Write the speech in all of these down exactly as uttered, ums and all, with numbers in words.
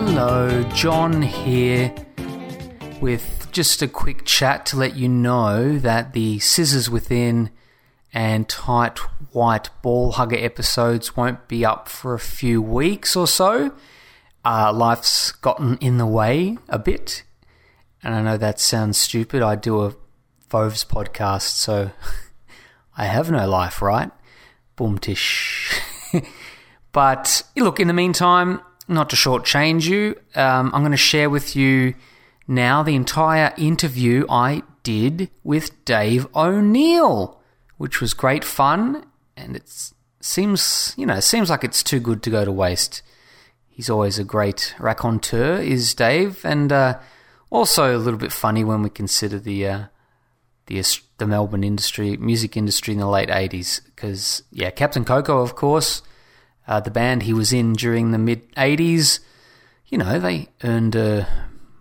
Hello, John here with just a quick chat to let you know that the Scissors Within and Tight White Ball Hugger episodes won't be up for a few weeks or so. Uh, life's gotten in the way a bit, and I know that sounds stupid. I do a Foves podcast, so I have no life, right? Boomtish. But look, in the meantime, not to shortchange you, um, I'm going to share with you now the entire interview I did with Dave O'Neill, which was great fun, and it seems, you know, seems like it's too good to go to waste. He's always a great raconteur, is Dave, and uh, also a little bit funny when we consider the uh, the the Melbourne industry, music industry in the late eighties, because, yeah, Captain Coco, of course. Uh, the band he was in during the mid-eighties, you know, they earned a,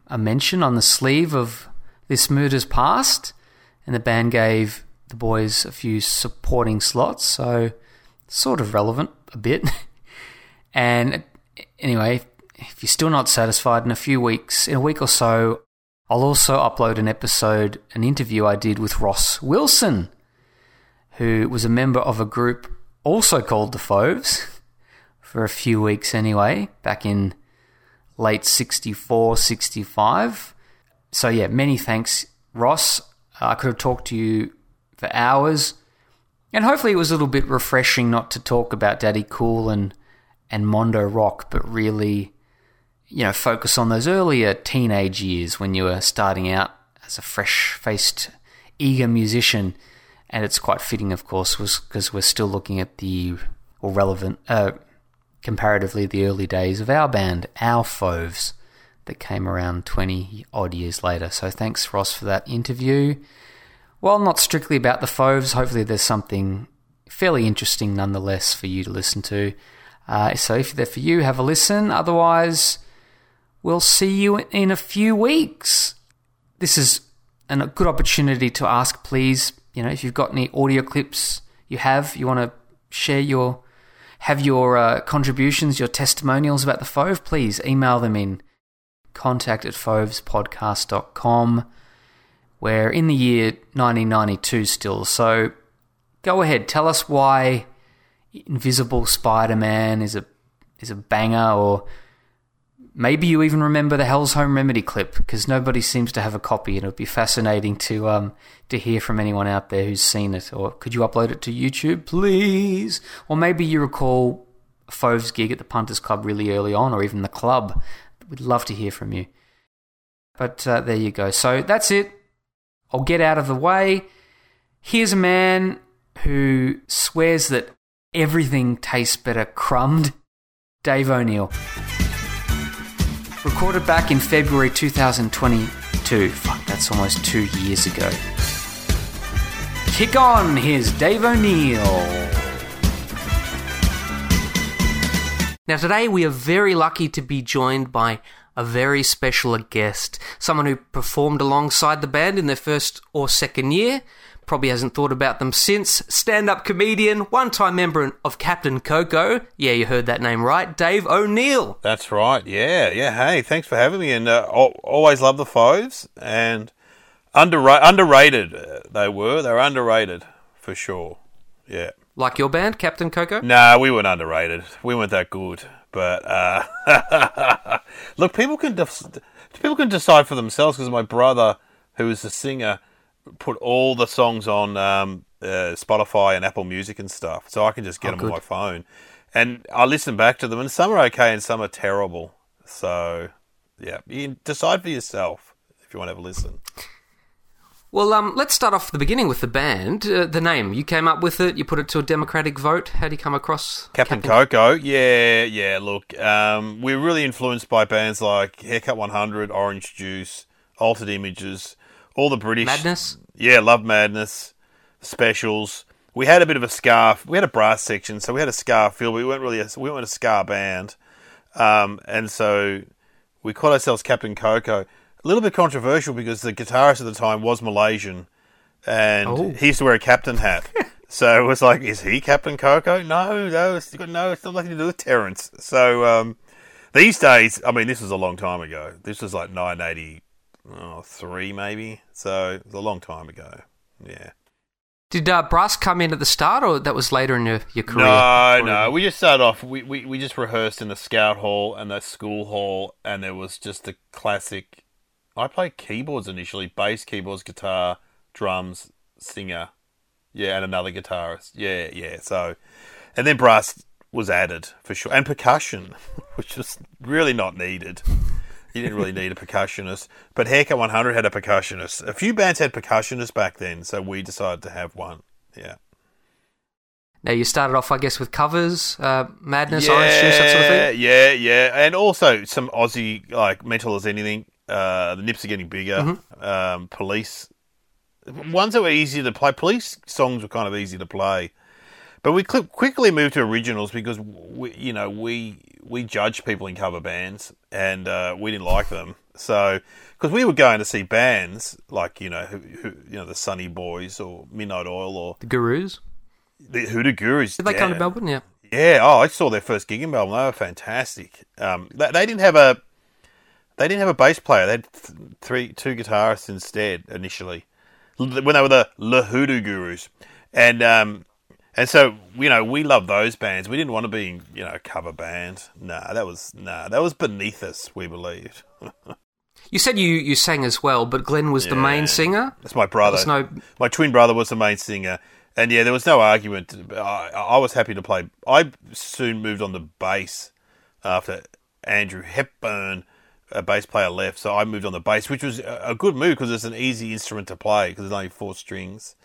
a mention on the sleeve of This Mood Has Passed, and the band gave the boys a few supporting slots, so sort of relevant a bit. And anyway, if you're still not satisfied, in a few weeks, in a week or so, I'll also upload an episode, an interview I did with Ross Wilson, who was a member of a group also called The Foves, for a few weeks anyway, back in late sixty-four, sixty-five. So yeah, many thanks, Ross. I could have talked to you for hours, and hopefully it was a little bit refreshing not to talk about Daddy Cool and, and Mondo Rock, but really, you know, focus on those earlier teenage years when you were starting out as a fresh-faced, eager musician. And it's quite fitting, of course, was because we're still looking at the, or relevant, uh, comparatively the early days of our band, our Foves, that came around twenty-odd years later. So thanks, Ross, for that interview. While not strictly about the Foves, hopefully there's something fairly interesting nonetheless for you to listen to. Uh, so if they're for you, have a listen. Otherwise, we'll see you in a few weeks. This is an, a good opportunity to ask, please, you know, if you've got any audio clips you have, you want to share your... Have your uh, contributions, your testimonials about the Fove, please email them in. Contact at fovespodcast dot com. We're in the year nineteen ninety-two still, so go ahead. Tell us why Invisible Spider-Man is a is a banger, or maybe you even remember the Hell's Home Remedy clip, because nobody seems to have a copy, and it would be fascinating to um to hear from anyone out there who's seen it. Or could you upload it to YouTube, please? Or maybe you recall a Fove's gig at the Punters Club really early on, or even the club. We'd love to hear from you. But uh, there you go. So that's it. I'll get out of the way. Here's a man who swears that everything tastes better crumbed, Dave O'Neill. Recorded back in February two thousand twenty-two. Fuck, that's almost two years ago. Kick on, here's Dave O'Neill. Now today we are very lucky to be joined by a very special guest, someone who performed alongside the band in their first or second year, probably hasn't thought about them since, stand-up comedian, one-time member of Captain Coco, yeah, you heard that name right, Dave O'Neill. That's right, yeah, yeah, hey, thanks for having me, and uh, always love the Foves, and underra- underrated uh, they were, they were underrated, for sure, yeah. Like your band, Captain Coco? Nah, we weren't underrated, we weren't that good, but, uh, look, people can, de- people can decide for themselves, because my brother, who is a singer, put all the songs on um, uh, Spotify and Apple Music and stuff, so I can just get oh, them good. on my phone. And I listen back to them, and some are okay and some are terrible. So, yeah, you decide for yourself if you want to have a listen. Well, um, let's start off the beginning with the band. Uh, the name, you came up with it, you put it to a democratic vote. How did you come across Captain, Captain Coco? Yeah, yeah, look, um, we're really influenced by bands like Haircut one hundred, Orange Juice, Altered Images, all the British... Madness? Yeah, Love Madness, Specials. We had a bit of a ska... We had a brass section, so we had a ska feel, but we weren't really... A, we weren't a ska band. Um, and so we called ourselves Captain Coco. A little bit controversial because the guitarist at the time was Malaysian, and oh. he used to wear a captain hat. So it was like, is he Captain Coco? No, no, it's got, no, it's got nothing to do with Terrence. So... Um, These days, I mean, this was a long time ago. This was like nineteen eighty-three, maybe. So it was a long time ago. Yeah. Did uh, brass come in at the start, or that was later in your, your career? No, no. We just started off, we, we, we just rehearsed in the scout hall and the school hall, and there was just the classic... I played keyboards initially, bass, keyboards, guitar, drums, singer, yeah, and another guitarist. Yeah, yeah, so... And then brass was added, for sure, and percussion, which was really not needed. You didn't really need a percussionist, but Haircut one hundred had a percussionist. A few bands had percussionists back then, so we decided to have one. Yeah. Now you started off, I guess, with covers, uh, Madness, yeah, Orange Juice, that sort of thing. Yeah, yeah, and also some Aussie, like Mental as Anything. Uh, the Nips Are Getting Bigger. Mm-hmm. Um, Police, ones that were easy to play. Police songs were kind of easy to play, but we cl- quickly moved to originals because we, you know, we. we judged people in cover bands, and uh, we didn't like them. So, because we were going to see bands like, you know, who, who, you know, the Sunny Boys or Midnight Oil or the Gurus. The, who the Gurus? Did they yeah. come to Melbourne? Yeah. Yeah. Oh, I saw their first gig in Melbourne. They were fantastic. Um, they, they didn't have a, they didn't have a bass player. They had th- three, two guitarists instead initially, when they were the Le Hoodoo Gurus, and. Um, And so, you know, we loved those bands. We didn't want to be, in, you know, a cover band. Nah, that was nah, that was beneath us, we believed. You said you, you sang as well, but Glenn was yeah. the main singer? That's my brother. That no... My twin brother was the main singer. And, yeah, there was no argument. I, I was happy to play. I soon moved on to bass after Andrew Hepburn, a bass player, left. So I moved on to bass, which was a good move because it's an easy instrument to play because there's only four strings.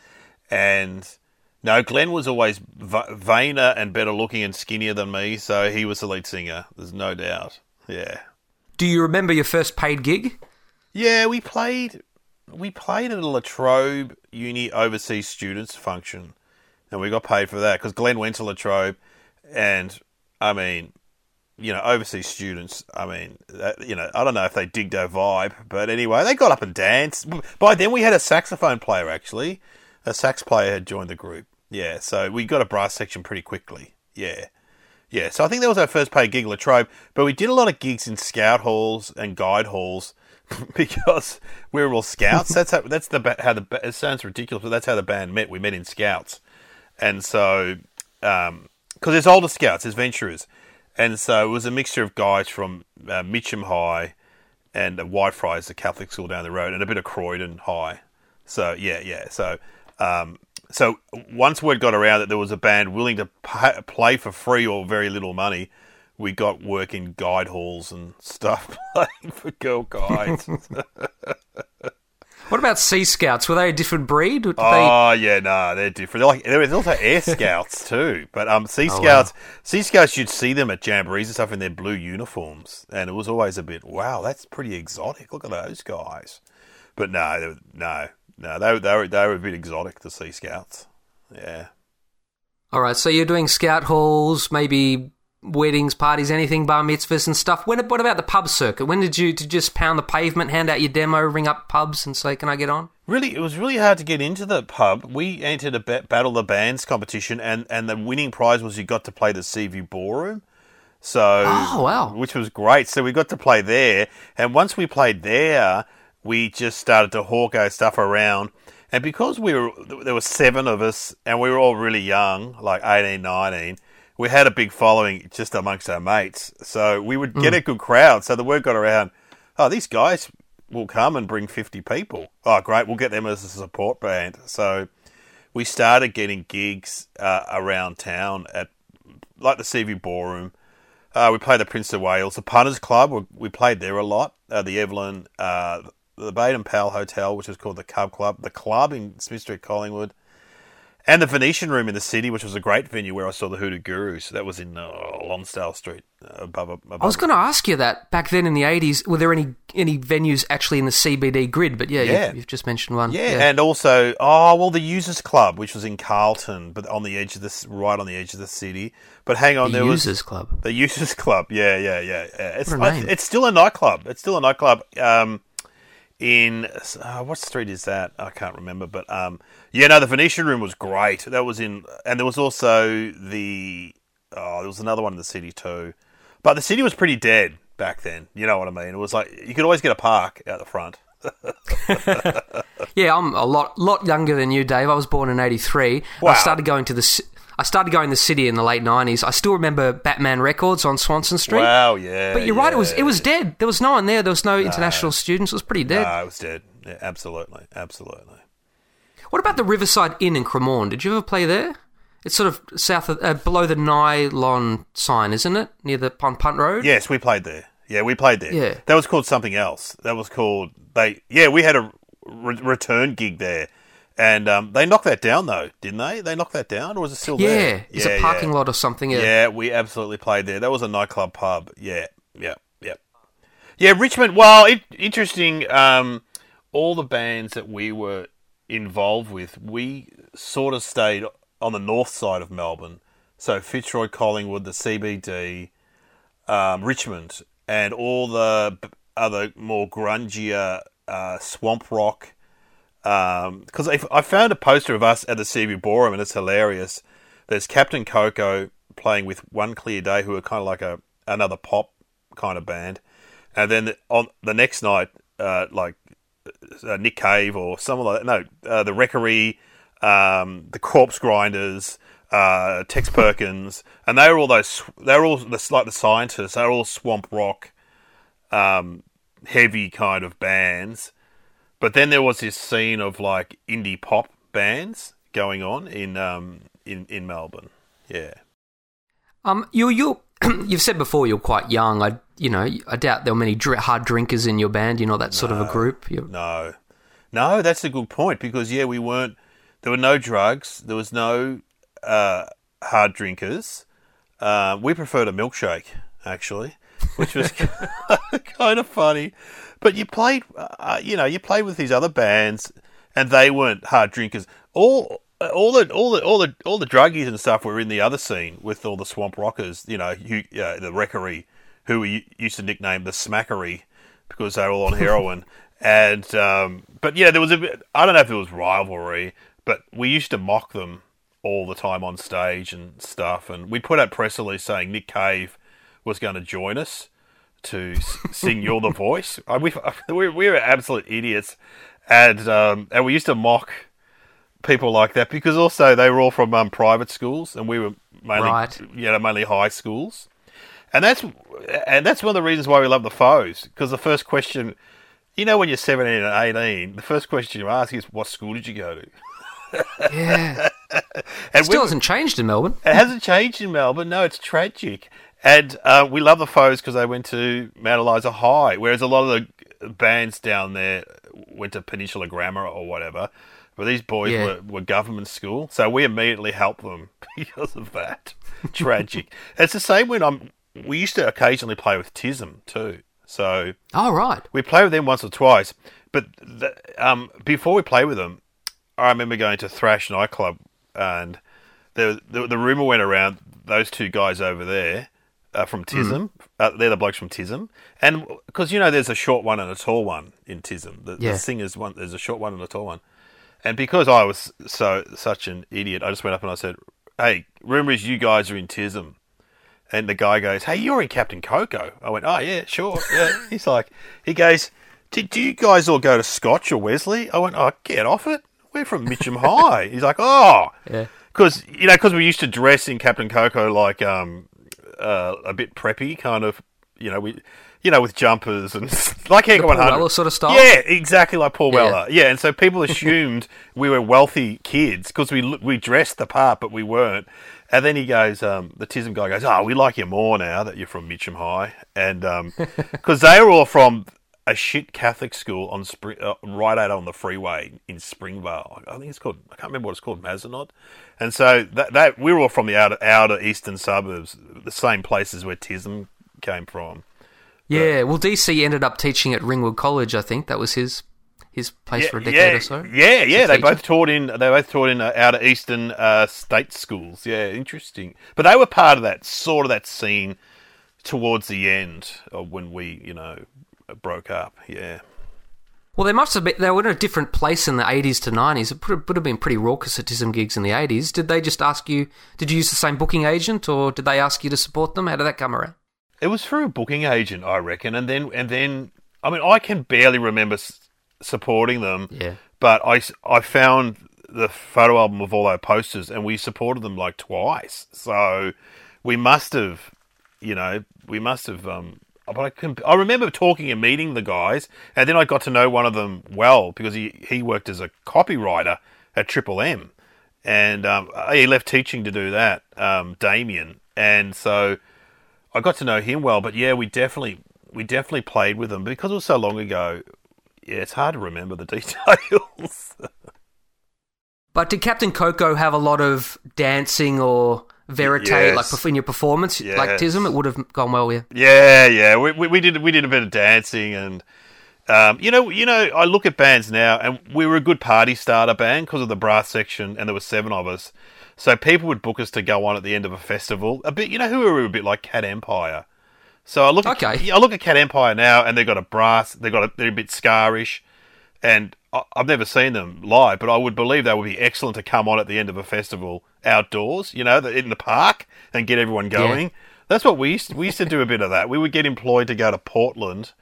And... No, Glenn was always v- vainer and better looking and skinnier than me, so he was the lead singer. There's no doubt. Yeah. Do you remember your first paid gig? Yeah, we played we played at a La Trobe Uni Overseas Students function, and we got paid for that because Glenn went to La Trobe, and, I mean, you know, overseas students, I mean, that, you know, I don't know if they digged our vibe, but anyway, they got up and danced. By then we had a saxophone player, actually. A sax player had joined the group. Yeah, so we got a brass section pretty quickly. Yeah. Yeah, so I think that was our first paid gig, La Trobe, but we did a lot of gigs in scout halls and guide halls because we were all scouts. That's how, that's the how the it sounds ridiculous, but that's how the band met. We met in scouts. And so, um, because there's older scouts, there's venturers. And so it was a mixture of guys from uh, Mitcham High and uh, Whitefriars, the Catholic school down the road, and a bit of Croydon High. So, yeah, yeah, so... Um, so once word got around that there was a band willing to pay, play for free or very little money, we got work in guide halls and stuff playing for girl guides. What about Sea Scouts? Were they a different breed? Did oh, they... yeah, no, nah, they're different. They're like, there was also Air Scouts too, but um, Sea oh, Scouts, wow. Sea Scouts, you'd see them at jamborees and stuff in their blue uniforms, and it was always a bit, wow, that's pretty exotic. Look at those guys. But no, no. No, they, they, were, they were a bit exotic, the Sea Scouts. Yeah. All right, so you're doing scout halls, maybe weddings, parties, anything, bar mitzvahs and stuff. When, what about the pub circuit? When did you, did you just pound the pavement, hand out your demo, ring up pubs and say, can I get on? Really, it was really hard to get into the pub. We entered a ba- Battle of the Bands competition, and, and the winning prize was you got to play the Seaview Ballroom. So, oh, wow. Which was great. So we got to play there, and once we played there... We just started to hawk our stuff around. And because we were, there were seven of us and we were all really young, like eighteen, nineteen, we had a big following just amongst our mates. So we would get mm. a good crowd. So the word got around, oh, these guys will come and bring fifty people. Oh, great. We'll get them as a support band. So we started getting gigs uh, around town at like the Seaview Ballroom. Uh, we played the Prince of Wales, the Punters Club. We, we played there a lot, uh, the Evelyn, uh, the Baden Powell Hotel, which was called the Cub Club, the Club in Smith Street, Collingwood, and the Venetian Room in the city, which was a great venue where I saw the Hoodoo Gurus. That was in uh, Lonsdale Street. Uh, above, above. I was going to ask you that. Back then in the eighties, were there any any venues actually in the C B D grid? But yeah, yeah. You've, you've just mentioned one. Yeah. yeah, and also, oh, well, the Users Club, which was in Carlton, but on the edge of this, right on the edge of the city. But hang on, the there was... The Users Club. The Users Club, yeah, yeah, yeah. yeah. It's, I, it's still a nightclub. It's still a nightclub. Um... In uh, what street is that? I can't remember, but um, yeah, no, the Venetian Room was great. That was in, and there was also the oh, there was another one in the city too. But the city was pretty dead back then. You know what I mean? It was like, you could always get a park out the front. Yeah, I'm a lot lot younger than you, Dave. I was born in eighty-three. Wow. I started going to the I started going to the city in the late nineties. I still remember Batman Records on Swanson Street. Wow, yeah. But you're yeah. right, it was it was dead. There was no one there. There was no, no. international students. It was pretty dead. No, it was dead. Yeah, absolutely, absolutely. What about the Riverside Inn in Cremorne? Did you ever play there? It's sort of south of, uh, below the Nylon sign, isn't it? Near the on Punt Road? Yes, we played there. Yeah, we played there. Yeah. That was called something else. That was called... They yeah, we had a re- return gig there, and um, they knocked that down though, didn't they? They knocked that down, or was it still yeah, there? Yeah, it's a parking yeah. lot or something. Yeah. yeah, we absolutely played there. That was a nightclub pub. Yeah, yeah, yeah, yeah. Richmond. Well, it, interesting. Um, all the bands that we were involved with, we sort of stayed on the north side of Melbourne, so Fitzroy, Collingwood, the C B D, um, Richmond, and all the other more grungier uh, swamp rock. Because um, I found a poster of us at the Seaview Ballroom, and it's hilarious. There's Captain Coco playing with One Clear Day, who are kind of like a another pop kind of band. And then the, on the next night, uh, like uh, Nick Cave or someone like that. No, uh, the Wreckery, um, the Corpse Grinders, uh, Tex Perkins, and they were all those. They were all the, like the Scientists. They were all swamp rock. Um, heavy kind of bands, but then there was this scene of like indie pop bands going on in um, in in Melbourne. Yeah. Um, you you you've said before you're quite young. I you know I doubt there were many dr- hard drinkers in your band. You're not that sort no, of a group. You're... No, no, that's a good point because yeah, we weren't. There were no drugs. There was no uh, hard drinkers. Uh, we preferred a milkshake actually. Which was kind of funny, but you played, uh, you know, you played with these other bands, and they weren't hard drinkers. All, all the, all the, all the, all the druggies and stuff were in the other scene with all the swamp rockers. You know, who, uh, the Wreckery, who we used to nickname the Smackery because they were all on heroin. and um, but yeah, there was a bit, I don't know if it was rivalry, but we used to mock them all the time on stage and stuff, and we put out press release saying Nick Cave was going to join us to sing "You're the Voice." I, we, we we were absolute idiots, and um, and we used to mock people like that because also they were all from um, private schools, and we were mainly right. you know mainly high schools, and that's and that's one of the reasons why we love the Foes because the first question, you know, when you're seventeen and eighteen, the first question you ask is, "What school did you go to?" Yeah, it still hasn't changed in Melbourne. It hasn't changed in Melbourne. No, it's tragic. And uh, we love the Foes because they went to Mount Eliza High, whereas a lot of the bands down there went to Peninsula Grammar or whatever. But these boys yeah. were, were government school, so we immediately helped them because of that. Tragic. It's the same when I'm. We used to occasionally play with Tism too. So oh right, we play with them once or twice. But the, um, before we play with them, I remember going to Thrash nightclub, and the the, the rumor went around those two guys over there. Uh, from Tism, mm. uh, they're the blokes from Tism, and because you know there's a short one and a tall one in Tism. The, yeah. the singers one, there's a short one and a tall one, and because I was so such an idiot, I just went up and I said, "Hey, rumour is you guys are in Tism," and the guy goes, "Hey, you're in Captain Coco." I went, "Oh yeah, sure." Yeah. He's like, he goes, do, "Do you guys all go to Scotch or Wesley?" I went, "Oh, get off it. We're from Mitcham High." He's like, "Oh, yeah," because you know because we used to dress in Captain Coco like um. Uh, a bit preppy, kind of, you know, we, you know, with jumpers and like Hank one hundred, Paul Weller sort of style. Yeah, exactly like Paul yeah. Weller. Yeah, and so people assumed we were wealthy kids because we we dressed the part, but we weren't. And then he goes, um, the Tism guy goes, "Oh, we like you more now that you're from Mitcham High," and because um, they were all from a shit Catholic school on Spring, uh, right out on the freeway in Springvale. I think it's called. I can't remember what it's called, Mazenot. And so that, that we were all from the outer, outer eastern suburbs, the same places where Tism came from. Yeah, but, well, D C ended up teaching at Ringwood College. I think that was his his place yeah, for a decade yeah, or so. Yeah, yeah, they teacher. both taught in they both taught in uh, outer eastern uh, state schools. Yeah, interesting. But they were part of that sort of that scene towards the end of when we, you know. broke up, yeah. Well, they must have been, they were in a different place in the eighties to nineties. It would have been pretty raucous at Tism gigs in the eighties. Did they just ask you, did you use the same booking agent or did they ask you to support them? How did that come around? It was through a booking agent, I reckon, and then and then I mean I can barely remember s- supporting them. Yeah. But I, I found the photo album of all our posters, and we supported them like twice. So we must have, you know, we must have. Um, but I can, I remember talking and meeting the guys, and then I got to know one of them well because he, he worked as a copywriter at Triple M, and um, he left teaching to do that, um, Damien, and so I got to know him well. But yeah, we definitely we definitely played with them, but because it was so long ago. Yeah, it's hard to remember the details. But did Captain Coco have a lot of dancing or verite, yes. like in your performance, yes. like Tism? It would have gone well, yeah. Yeah, yeah, we, we, we did we did a bit of dancing, and um, you know, you know, I look at bands now, and we were a good party starter band because of the brass section, and there were seven of us, so people would book us to go on at the end of a festival. A bit, you know, who were we? A bit like Cat Empire. So I look, okay. at, I look at Cat Empire now, and they've got a brass. They got a, they're a bit Scarish, and I, I've never seen them live, but I would believe they would be excellent to come on at the end of a festival outdoors, you know, in the park, and get everyone going. Yeah. That's what we used to, we used to do a bit of that. We would get employed to go to Portland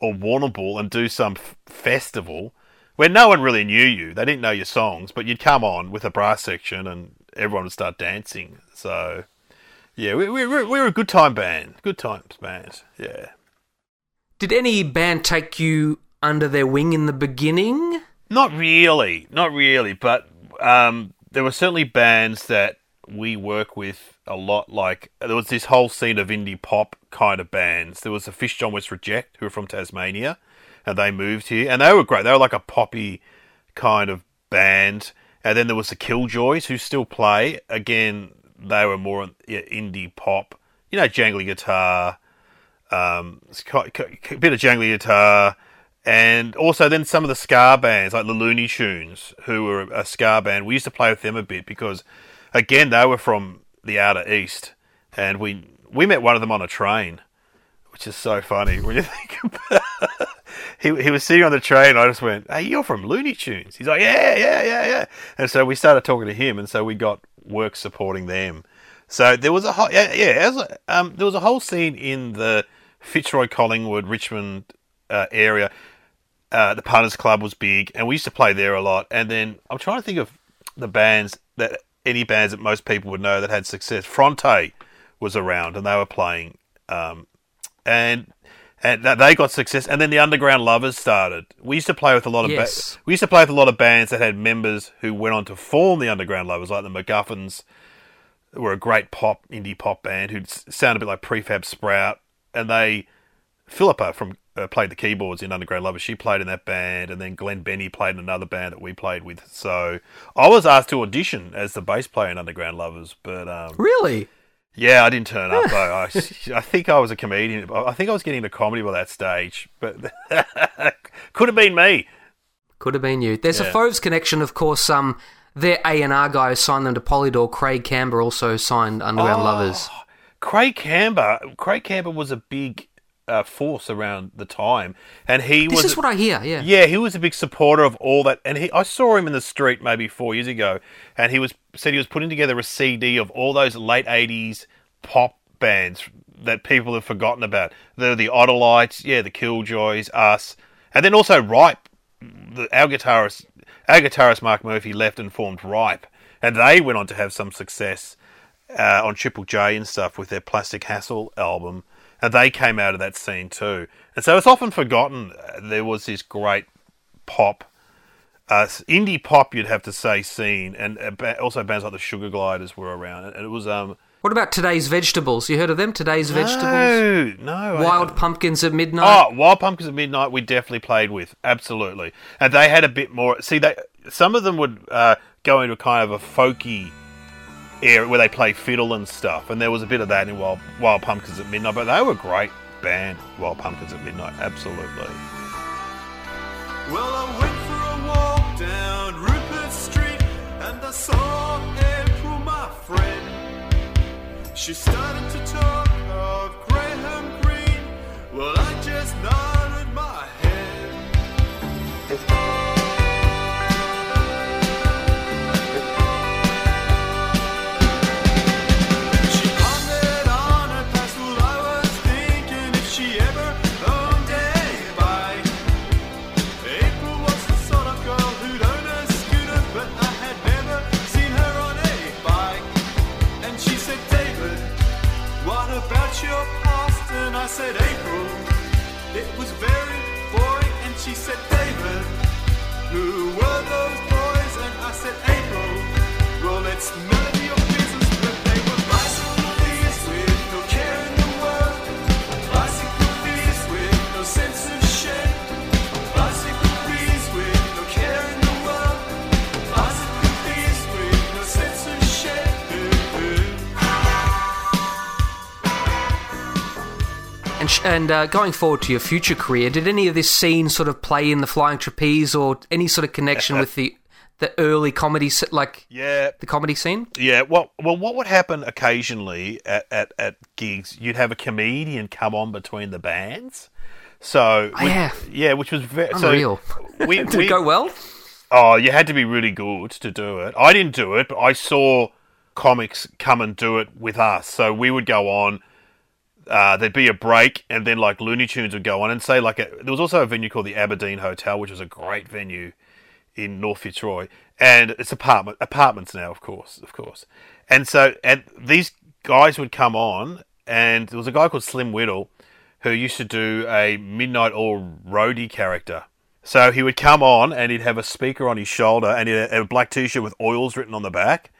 or Warrnambool and do some f- festival where no one really knew you. They didn't know your songs, but you'd come on with a brass section, and everyone would start dancing. So. Yeah, we, we, we were a good time band. Good times band, yeah. Did any band take you under their wing in the beginning? Not really, not really. But um, there were certainly bands that we work with a lot. Like, there was this whole scene of indie pop kind of bands. There was the Fish John West Reject, who were from Tasmania, and they moved here. And they were great. They were like a poppy kind of band. And then there was the Killjoys, who still play, again... They were more indie pop, you know, jangly guitar, um, a bit of jangly guitar, and also then some of the ska bands, like the Looney Tunes, who were a ska band. We used to play with them a bit because, again, they were from the outer east, and we we met one of them on a train, which is so funny when you think about it. He, he was sitting on the train, and I just went, hey, you're from Looney Tunes. He's like, yeah, yeah, yeah, yeah. And so we started talking to him, and so we got... work supporting them. So there was a whole, yeah, yeah was a, um, there was a whole scene in the Fitzroy, Collingwood, Richmond uh, area. Uh, the Punters Club was big, and we used to play there a lot. And then I'm trying to think of the bands that any bands that most people would know that had success. Fronte was around, and they were playing, um, and and they got success. And then the Underground Lovers started. We used to play with a lot of yes. ba- we used to play with a lot of bands that had members who went on to form the Underground Lovers, like the MacGuffins, were a great pop indie pop band who sound a bit like Prefab Sprout. And they Philippa from uh, played the keyboards in Underground Lovers. She played in that band, and then Glenn Benny played in another band that we played with. So I was asked to audition as the bass player in Underground Lovers, but um, really. Yeah, I didn't turn up, though. I, I think I was a comedian. I think I was getting into comedy by that stage, but could have been me. Could have been you. There's yeah. a Foves connection, of course. Um, their A and R guy who signed them to Polydor, Craig Camber, also signed Underground oh, Lovers. Craig Camber. Craig Camber was a big uh, force around the time, and he this was. This is what I hear. Yeah, yeah, he was a big supporter of all that, and he. I saw him in the street maybe four years ago, and he was. Said he was putting together a C D of all those late eighties pop bands that people have forgotten about. The the Autolites, yeah, the Killjoys, us, and then also Ripe. The, our guitarist, our guitarist Mark Murphy left and formed Ripe, and they went on to have some success uh, on Triple J and stuff with their Plastic Hassle album, and they came out of that scene too. And so it's often forgotten there was this great pop. Uh, indie pop, you'd have to say, scene, and uh, also bands like the Sugar Gliders were around. And it was. Um, what about Today's Vegetables? You heard of them? Today's no, Vegetables? No, no. Wild Pumpkins at Midnight. Oh, Wild Pumpkins at Midnight. We definitely played with, absolutely, and they had a bit more. See, they some of them would uh, go into a kind of a folky era where they play fiddle and stuff, and there was a bit of that in Wild Wild Pumpkins at Midnight. But they were a great band, Wild Pumpkins at Midnight, absolutely. Well, I went for. Down Rupert Street, and I saw April, my friend. She started to talk of Graham Greene. Well, I just nodded my head. She pondered on her past while I was thinking. said April. It was very boring. And she said David. Who were those boys? And I said April. Well, it's none of your business, but they were bicycle thieves with no care in the world. Bicycle thieves with no sense of shit. Bicycle thieves with no care in the world. Bicycle thieves with no sense of shit. And, sh- and uh, going forward to your future career, did any of this scene sort of play in the Flying Trapeze or any sort of connection with the... The early comedy, like yeah. the comedy scene? Yeah, well, well, what would happen occasionally at, at, at gigs, you'd have a comedian come on between the bands. So oh, we, yeah. yeah, which was very... Unreal. So we, Did we, it go well? Oh, you had to be really good to do it. I didn't do it, but I saw comics come and do it with us. So we would go on, uh, there'd be a break, and then like Looney Tunes would go on and say like... A, there was also a venue called the Aberdeen Hotel, which was a great venue in North Fitzroy, and it's apartment apartments now, of course, of course. And so, and these guys would come on, and there was a guy called Slim Whittle who used to do a Midnight Oil roadie character. So he would come on, and he'd have a speaker on his shoulder, and he'd have a black T-shirt with oils written on the back,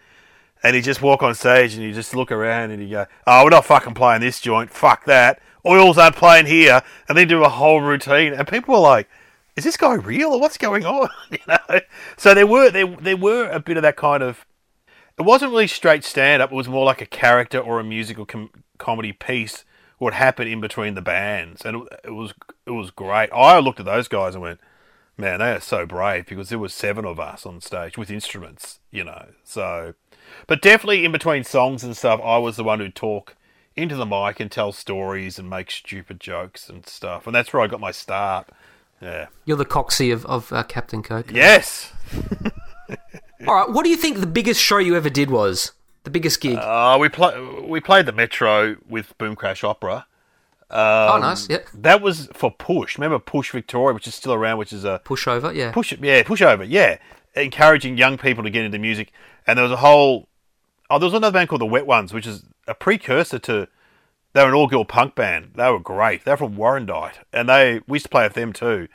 and he'd just walk on stage, and he'd just look around, and he'd go, "Oh, we're not fucking playing this joint. Fuck that. Oils aren't playing here." And they'd do a whole routine, and people were like, "Is this guy real, or what's going on?" You know, so there were there there were a bit of that kind of. It wasn't really straight stand up. It was more like a character or a musical com- comedy piece. What happened in between the bands, and it, it was it was great. I looked at those guys and went, "Man, they are so brave," because there was seven of us on stage with instruments, you know. So, but definitely in between songs and stuff, I was the one who'd talk into the mic and tell stories and make stupid jokes and stuff, and that's where I got my start. Yeah. You're the Coxie of, of uh, Captain Coke. Yes. All right. What do you think the biggest show you ever did was? The biggest gig? Uh, we, pl- we played the Metro with Boom Crash Opera. Um, oh, nice. Yep. That was for Push. Remember Push Victoria, which is still around, which is a... Pushover, yeah. Push, yeah, Pushover, yeah. Encouraging young people to get into music. And there was a whole... Oh, there was another band called The Wet Ones, which is a precursor to... They were an all-girl punk band. They were great. They were from Warrandyte. And they we used to play with them too,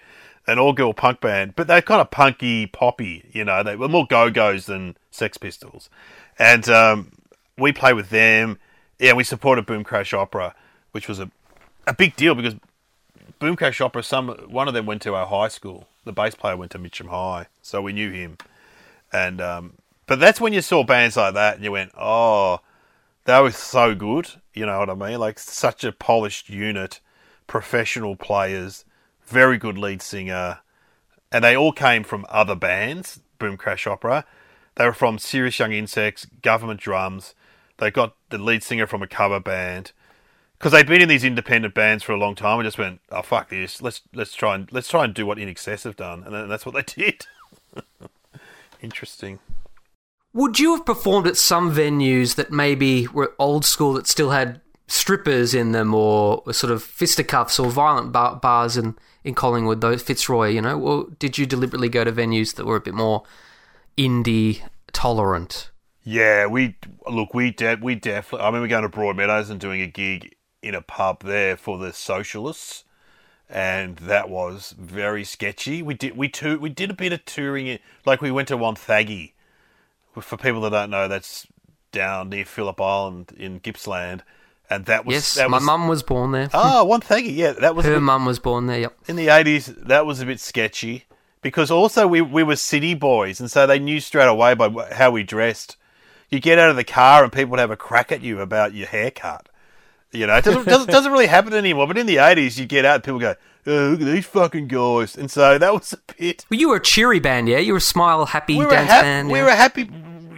an all-girl punk band. But they're kind of punky, poppy, you know. They were more Go-Go's than Sex Pistols. And um, we played with them. Yeah, we supported Boom Crash Opera, which was a, a big deal because Boom Crash Opera, some one of them went to our high school. The bass player went to Mitcham High, so we knew him. And um, but that's when you saw bands like that and you went, oh... They were so good, you know what I mean? Like, such a polished unit, professional players, very good lead singer, and they all came from other bands, Boom Crash Opera. They were from Serious Young Insects, Government Drums. They got the lead singer from a cover band. Because they'd been in these independent bands for a long time and just went, oh, fuck this, let's let's try and let's try and do what InXS have done. And that's what they did. Interesting. Would you have performed at some venues that maybe were old school that still had strippers in them or sort of fisticuffs or violent bar- bars in, in Collingwood, though, Fitzroy, you know? Or did you deliberately go to venues that were a bit more indie tolerant? Yeah, we look, we de- we definitely... I remember going to Broadmeadows and doing a gig in a pub there for the Socialists, and that was very sketchy. We did, we to- we did a bit of touring. Like, we went to Wonthaggi. For people that don't know, that's down near Phillip Island in Gippsland, and that was yes. That my was... mum was born there. Oh, Wonthaggi, yeah, that was her bit... mum was born there. Yep. In the eighties, that was a bit sketchy because also we we were city boys, and so they knew straight away by how we dressed. You get out of the car, and people would have a crack at you about your haircut. You know, it doesn't doesn't, doesn't really happen anymore. But in the eighties, you get out, and people go, "Oh, look at these fucking guys!" And so that was a bit. Well, you were a cheery band, yeah. You were a smile, happy we dance ha- band. We yeah. were a happy,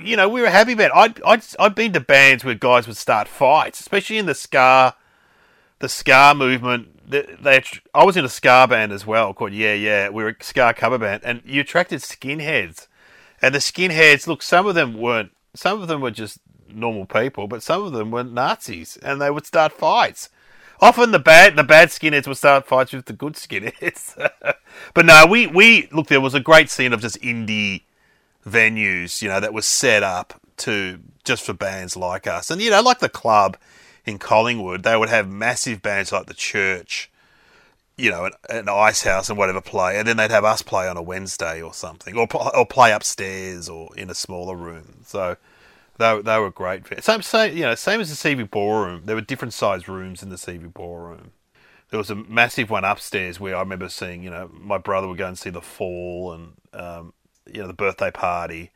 you know, we were a happy band. I'd I'd I'd been to bands where guys would start fights, especially in the ska, the ska movement. They, they I was in a ska band as well called Yeah Yeah. We were a ska cover band, and you attracted skinheads, and the skinheads. Look, some of them weren't. Some of them were just normal people, but some of them were Nazis, and they would start fights. Often the bad the bad skinheads would start fights with the good skinheads. But no, we, we look, there was a great scene of just indie venues, you know, that was set up to just for bands like us. And, you know, like the club in Collingwood, they would have massive bands like the Church, you know, an, an Ice House and whatever play, and then they'd have us play on a Wednesday or something, or or play upstairs or in a smaller room. So they they were great. Same, same you know, same as the C V Ballroom. There were different sized rooms in the C V Ballroom. There was a massive one upstairs where I remember seeing, you know, my brother would go and see The Fall and, um, you know, The Birthday Party.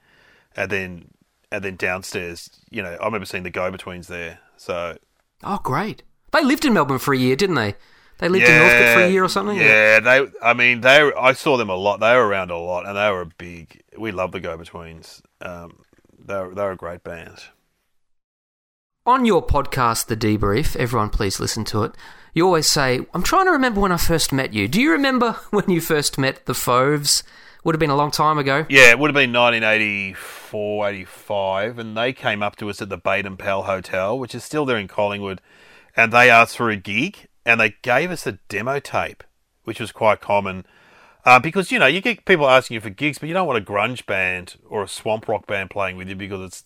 And then and then downstairs, you know, I remember seeing the Go-Betweens there. So, oh, great. They lived in Melbourne for a year, didn't they? They lived yeah, in Northcote for a year or something? Yeah, they. I mean, they. Were, I saw them a lot. They were around a lot, and they were a big... We loved the Go-Betweens. Um, they, were, they were a great band. On your podcast, The Debrief, everyone please listen to it, you always say, I'm trying to remember when I first met you. Do you remember when you first met the Foves? Would have been a long time ago. Yeah, it would have been nineteen eighty-four, eighty-five, and they came up to us at the Bait and Pal Hotel, which is still there in Collingwood, and they asked for a gig, and they gave us a demo tape, which was quite common, uh, because, you know, you get people asking you for gigs, but you don't want a grunge band or a swamp rock band playing with you because it's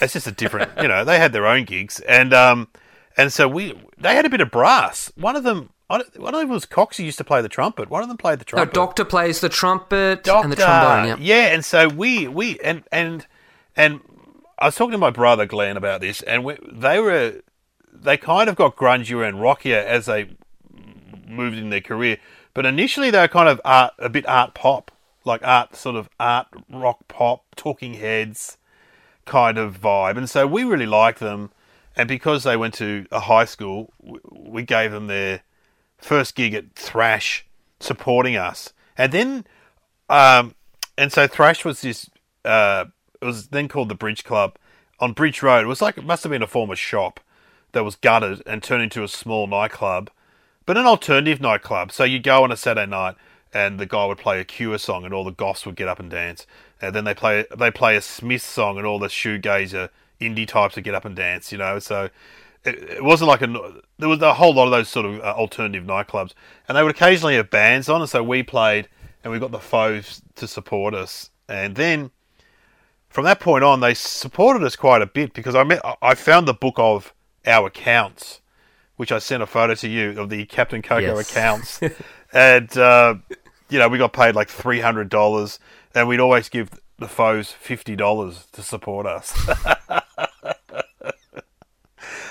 it's just a different, you know, they had their own gigs, and um, and so we they had a bit of brass. One of them... I don't, one of them was Coxie used to play the trumpet. One of them played the trumpet. No, Doctor plays the trumpet Doctor, and the trombone. Yeah. yeah, and so we we and and and I was talking to my brother Glenn about this, and we, they were they kind of got grungier and rockier as they moved in their career, but initially they were kind of art, a bit art pop, like art sort of art rock pop, Talking Heads kind of vibe, and so we really liked them, and because they went to a high school, we gave them their first gig at Thrash, supporting us, and then, um, and so Thrash was this. Uh, it was then called the Bridge Club on Bridge Road. It was like it must have been a former shop that was gutted and turned into a small nightclub, but an alternative nightclub. So you go on a Saturday night, and the guy would play a Cure song, and all the goths would get up and dance. And then they play they play a Smith song, and all the shoegazer indie types would get up and dance. You know, so. It wasn't like a... There was a whole lot of those sort of uh, alternative nightclubs. And they would occasionally have bands on, and so we played, and we got the Foes to support us. And then, from that point on, they supported us quite a bit, because I met, I found the book of our accounts, which I sent a photo to you, of the Captain Coco yes. accounts. and, uh, you know, we got paid like three hundred dollars, and we'd always give the Foes fifty dollars to support us.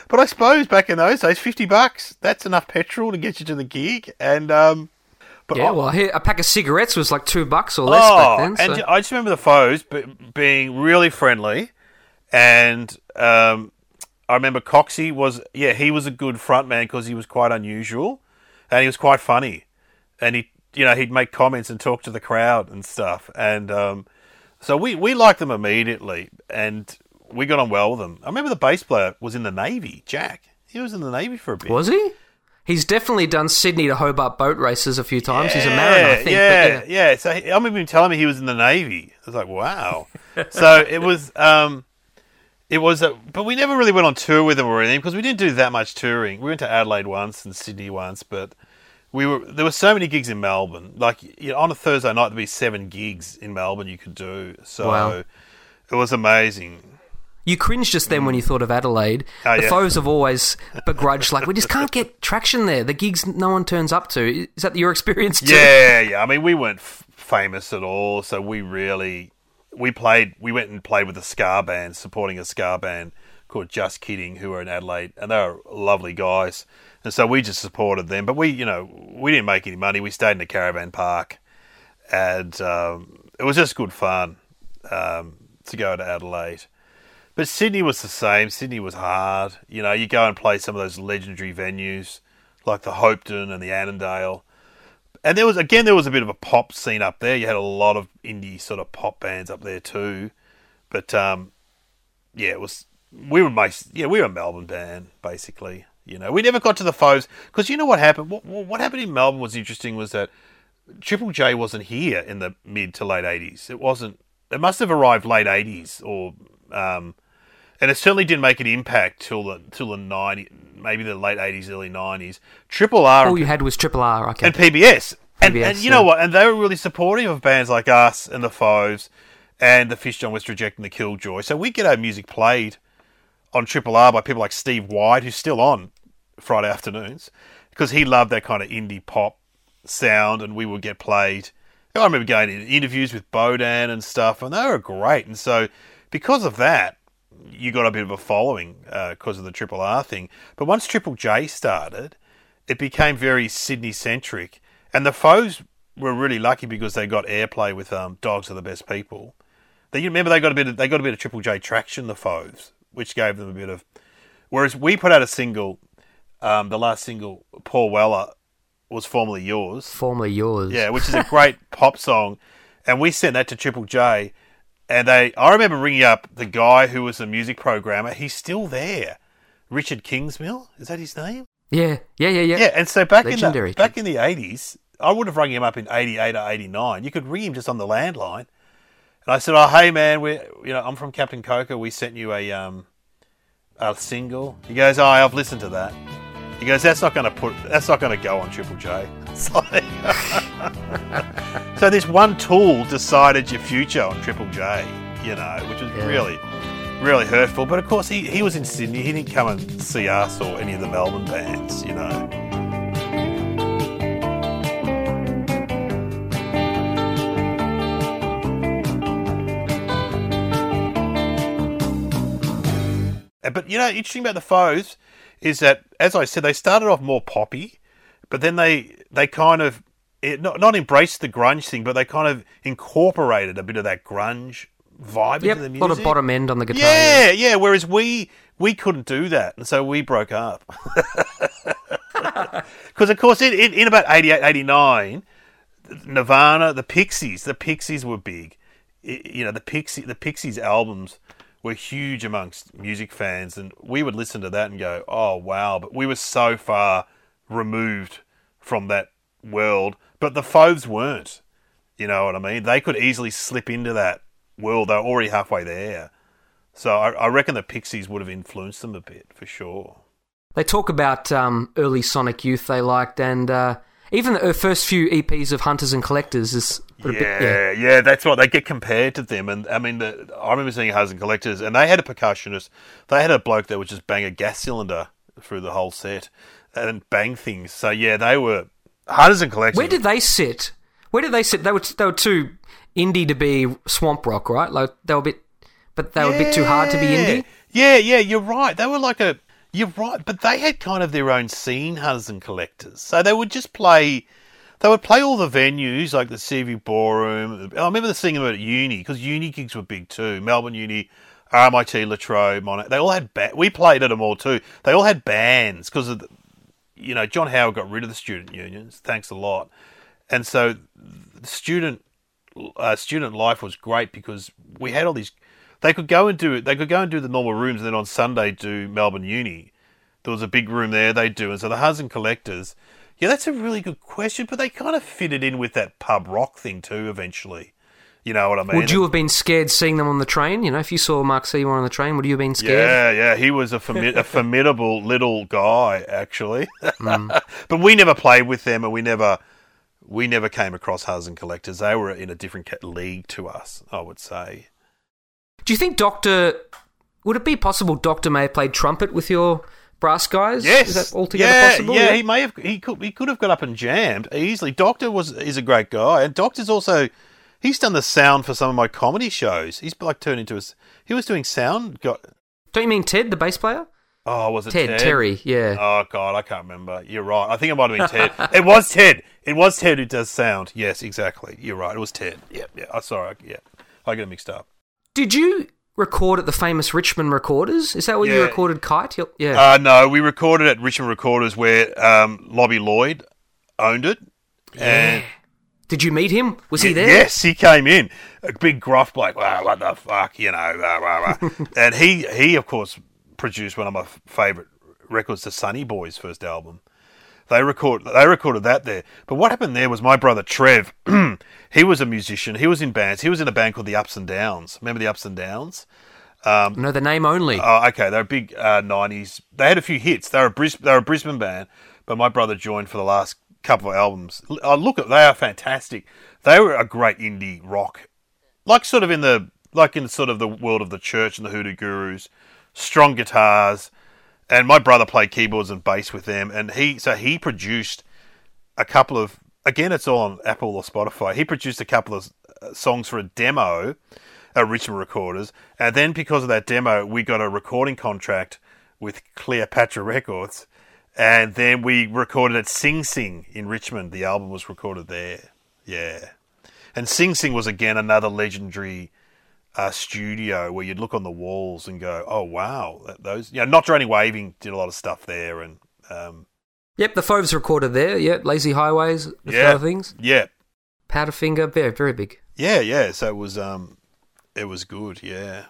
But I suppose back in those days, fifty bucks—that's enough petrol to get you to the gig. And um, but yeah, I, well, here, a pack of cigarettes was like two bucks or less oh, back then. And so. I just remember the Foes being really friendly, and um, I remember Coxie was yeah he was a good frontman because he was quite unusual, and he was quite funny, and he you know he'd make comments and talk to the crowd and stuff, and um, so we we liked them immediately and. We got on well with them. I remember the bass player was in the Navy, Jack. He was in the Navy for a bit. Was he? He's definitely done Sydney to Hobart boat races a few times. Yeah, he's a mariner, I think. Yeah, but yeah. yeah. So he, I remember him telling me he was in the Navy. I was like, wow. so it was, um, it was, a, but we never really went on tour with them or anything because we didn't do that much touring. We went to Adelaide once and Sydney once, but we were there were so many gigs in Melbourne. Like you know, on a Thursday night, there'd be seven gigs in Melbourne you could do. So wow. It was amazing. You cringed just then when you thought of Adelaide. Oh, the yeah. Foes have always begrudged, like, we just can't get traction there. The gigs no one turns up to. Is that your experience too? Yeah, yeah. I mean, we weren't f- famous at all, so we really... We played. We went and played with a ska band, supporting a ska band called Just Kidding, who were in Adelaide, and they were lovely guys. And so we just supported them. But we, you know, we didn't make any money. We stayed in a caravan park, and um, it was just good fun um, to go to Adelaide. But Sydney was the same. Sydney was hard. You know, you go and play some of those legendary venues like the Hopeton and the Annandale. And there was, again, there was a bit of a pop scene up there. You had a lot of indie sort of pop bands up there too. But, um, yeah, it was, we were, most, yeah, we were a Melbourne band, basically. You know, we never got to the Foes because you know what happened? What, what happened in Melbourne was interesting was that Triple J wasn't here in the mid to late eighties. It wasn't, it must have arrived late eighties or, um, and it certainly didn't make an impact till the till the ninety, maybe the late eighties, early nineties. Triple R, all you had was Triple R, okay, and P B S, and, P B S, and you yeah. know what? And they were really supportive of bands like us and the Foes, and the Fish John West Reject and the Killjoy. So we get our music played on Triple R by people like Steve White, who's still on Friday afternoons, because he loved that kind of indie pop sound, and we would get played. I remember going in interviews with Bodan and stuff, and they were great. And so because of that, you got a bit of a following uh, because of the Triple R thing. But once Triple J started, it became very Sydney-centric. And the Foes were really lucky because they got airplay with um, Dogs Are the Best People. They, you remember they got a bit of, they got a bit of Triple J traction, the Foes, which gave them a bit of... Whereas we put out a single, um, the last single, Paul Weller, was Formerly Yours. Formerly Yours. Yeah, which is a great pop song. And we sent that to Triple J. And they, I remember ringing up the guy who was the music programmer. He's still there. Richard Kingsmill, is that his name? Yeah, yeah, yeah, yeah. Yeah, and so back Legendary. in the back in the eighties, I would have rung him up in eighty-eight or eighty-nine. You could ring him just on the landline. And I said, "Oh, hey man, we, you know, I'm from Captain Coca. We sent you a um, a single." He goes, "Oh, I've listened to that." He goes, "That's not going to put. That's not going to go on Triple J." It's like, so this one tool decided your future on Triple J, you know, which was yeah. really, really hurtful. But of course, he, he was in Sydney. He didn't come and see us or any of the Melbourne bands, you know. But you know, interesting about the Foes is that, as I said, they started off more poppy, but then they they kind of it, not not embraced the grunge thing, but they kind of incorporated a bit of that grunge vibe yep, into the music. A lot of bottom end on the guitar. Yeah, yeah. yeah whereas we we couldn't do that, and so we broke up. Because of course, in, in, in about eighty-eight, eighty-nine, Nirvana, the Pixies, the Pixies were big. It, you know, the Pixie the Pixies albums were huge amongst music fans, and we would listen to that and go, "Oh wow!" But we were so far removed from that world. But the Foes weren't. You know what I mean? They could easily slip into that world. They were already halfway there. So I, I reckon the Pixies would have influenced them a bit for sure. They talk about um, early Sonic Youth they liked, and uh, even the first few E Ps of Hunters and Collectors is. Yeah, bit, yeah, yeah, that's what they get compared to them. And I mean, the, I remember seeing Hunters and Collectors, and they had a percussionist. They had a bloke that would just bang a gas cylinder through the whole set and bang things. So yeah, they were Hunters and Collectors. Where did they sit? Where did they sit? They were they were too indie to be swamp rock, right? Like they were a bit, but they were yeah. a bit too hard to be indie. Yeah, yeah, you're right. They were like a you're right, but they had kind of their own scene, Hunters and Collectors. So they would just play. They would play all the venues, like the C V Ballroom. I remember seeing them at uni, because uni gigs were big too. Melbourne Uni, R M I T, Latrobe, Monash. They all had... Ba- we played at them all too. They all had bands, because, you know, John Howard got rid of the student unions. Thanks a lot. And so student uh, student life was great, because we had all these... They could go and do They could go and do the normal rooms, and then on Sunday do Melbourne Uni. There was a big room there they do. And so the Hunters and Collectors... Yeah, that's a really good question, but they kind of fitted in with that pub rock thing too eventually. You know what I mean? Would you have been scared seeing them on the train? You know, if you saw Mark Seymour on the train, would you have been scared? Yeah, yeah, he was a, formi- a formidable little guy, actually. Mm. But we never played with them, and we never we never came across Hunters and Collectors. They were in a different league to us, I would say. Do you think Doctor... Would it be possible Doctor may have played trumpet with your... brass guys? Yes. Is that altogether yeah, possible? Yeah, yeah, he may have he could he could have got up and jammed easily. Doctor was is a great guy, and Doctor's also he's done the sound for some of my comedy shows. He's like turned into a he was doing sound. Got, Don't you mean Ted, the bass player? Oh, was it Ted? Ted Terry, yeah. Oh god, I can't remember. You're right. I think it might have been Ted. It was Ted. It was Ted who does sound. Yes, exactly. You're right. It was Ted. Yeah, yeah. I oh, sorry. Yeah, I got it mixed up. Did you? Record at the famous Richmond Recorders? Is that where yeah. you recorded Kite? Yeah. Uh, no, we recorded at Richmond Recorders where um, Lobby Lloyd owned it. And yeah. Did you meet him? Was yeah, he there? Yes, he came in. A big gruff bloke, wow, what the fuck, you know. Blah, blah, blah. And he, he, of course, produced one of my favourite records, the Sunny Boys' first album. They record they recorded that there. But what happened there was my brother Trev, he was a musician, he was in bands, he was in a band called the Ups and Downs. Remember the Ups and Downs? Um, no, the name only. Oh, okay, they're a big uh, nineties, they had a few hits, they're a, Bris- they're a Brisbane band, but my brother joined for the last couple of albums. Oh, look, they are fantastic. They were a great indie rock, like sort of in the, like in sort of the world of the Church and the Hoodoo Gurus, strong guitars, and my brother played keyboards and bass with them, and he so he produced a couple of, again, it's all on Apple or Spotify, he produced a couple of songs for a demo at Richmond Recorders, and then because of that demo, we got a recording contract with Cleopatra Records, and then we recorded at Sing Sing in Richmond. The album was recorded there, yeah. And Sing Sing was, again, another legendary uh, studio where you'd look on the walls and go, oh, wow, those, you know, Not Drowning Waving did a lot of stuff there, and... Um, Yep, the Foves recorded there. Yep, Lazy Highways, the yeah, other things. Yep, Powderfinger, very very big. Yeah, yeah. So it was, um, it was good. Yeah.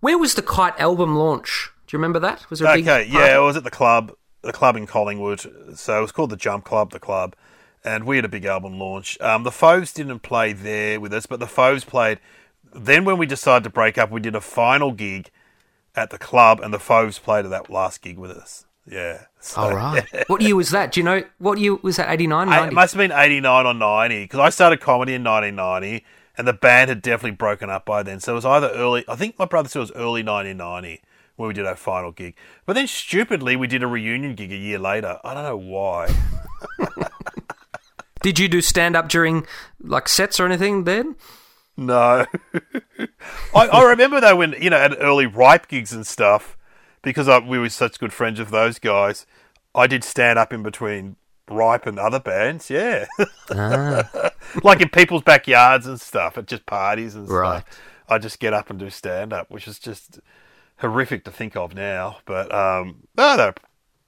Where was the Kite album launch? Do you remember that? Was there a okay? Big party? Yeah, it was at the club, the club in Collingwood. So it was called the Jump Club, the club, and we had a big album launch. Um, the Foves didn't play there with us, but the Foves played. Then when we decided to break up, we did a final gig at the club, and the Foves played at that last gig with us. Yeah. So, all right. Yeah. What year was that? Do you know what year was that? eighty-nine, ninety It must have been eighty-nine or ninety because I started comedy in nineteen ninety and the band had definitely broken up by then. So it was either early, I think my brother said it was early nineteen ninety when we did our final gig. But then stupidly, we did a reunion gig a year later. I don't know why. Did you do stand-up during like sets or anything then? No. I, I remember though when, you know, at early Ripe gigs and stuff, because I, we were such good friends of those guys, I did stand up in between Ripe and other bands, yeah. Ah. Like in people's backyards and stuff, at just parties and right. stuff. I just get up and do stand up, which is just horrific to think of now. But um, no, they're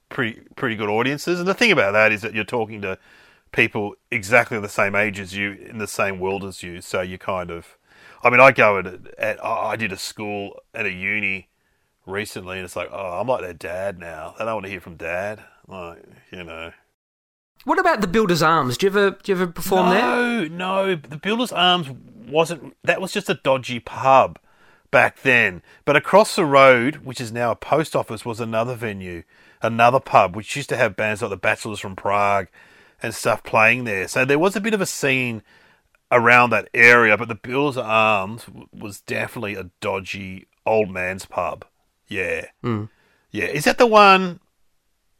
pretty, pretty good audiences. And the thing about that is that you're talking to people exactly the same age as you, in the same world as you. So you kind of, I mean, I go at, at I did a school and a uni recently, and it's like, oh, I'm like their dad now. I don't want to hear from dad. Like, you know. What about the Builders Arms? Do you ever do you ever perform there? No, no. The Builders Arms wasn't. That was just a dodgy pub back then. But across the road, which is now a post office, was another venue, another pub, which used to have bands like the Bachelors from Prague and stuff playing there. So there was a bit of a scene around that area. But the Builders Arms was definitely a dodgy old man's pub. Yeah. Mm. Yeah. Is that the one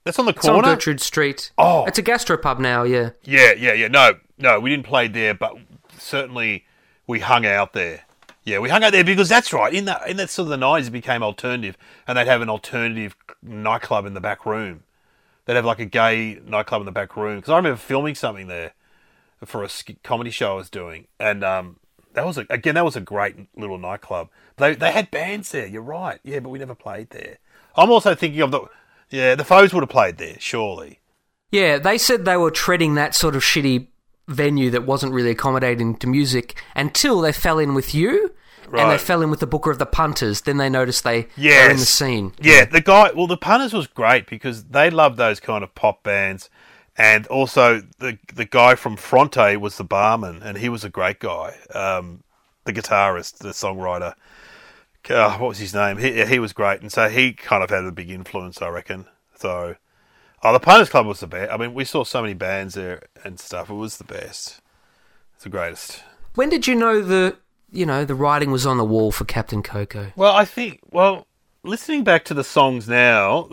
that's on the corner? It's on Gertrude Street. Oh. It's a gastropub now, yeah. Yeah, yeah, yeah. No, no, we didn't play there, but certainly we hung out there. Yeah, we hung out there because that's right. In that in that sort of the nineties, it became alternative, and they'd have an alternative nightclub in the back room. They'd have like a gay nightclub in the back room. Because I remember filming something there for a comedy show I was doing. And, um, That was a, again. That was a great little nightclub. They they had bands there. You're right. Yeah, but we never played there. I'm also thinking of the yeah. The Foes would have played there, surely. Yeah, they said they were treading that sort of shitty venue that wasn't really accommodating to music until they fell in with you, right. And they fell in with the Booker of the Punters. Then they noticed they yes. were in the scene. Yeah, the guy. Well, the Punters was great because they loved those kind of pop bands, and also the the guy from Fronte was the barman, and he was a great guy. Um, the guitarist, the songwriter, uh, what was his name? He he was great, and so he kind of had a big influence, I reckon. So, oh, the Punters Club was the best. I mean, we saw so many bands there and stuff. It was the best. It's the greatest. When did you know the you know the writing was on the wall for Captain Coco? Well, I think well. Listening back to the songs now,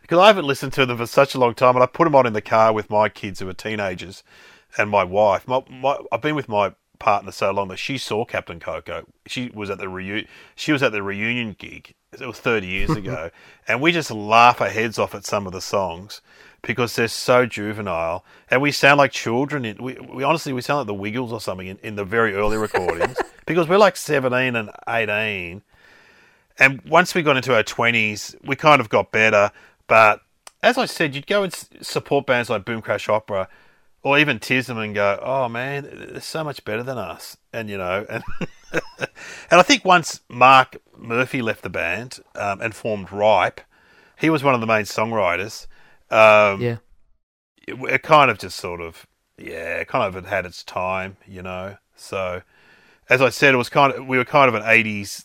because I haven't listened to them for such a long time, and I put them on in the car with my kids who are teenagers and my wife. My, my, I've been with my partner so long that she saw Captain Coco. She was at the reu- She was at the reunion gig. It was thirty years ago, and we just laugh our heads off at some of the songs because they're so juvenile, and we sound like children. In, we, we honestly we sound like the Wiggles or something in, in the very early recordings because we're like seventeen and eighteen. And once we got into our twenties, we kind of got better. But as I said, you'd go and support bands like Boom Crash Opera or even Tism and go, oh, man, they're so much better than us. And, you know, and and I think once Mark Murphy left the band um, and formed Ripe, he was one of the main songwriters. Um, yeah. It, it kind of just sort of, yeah, it kind of had, had its time, you know. So as I said, it was kind of, we were kind of an eighties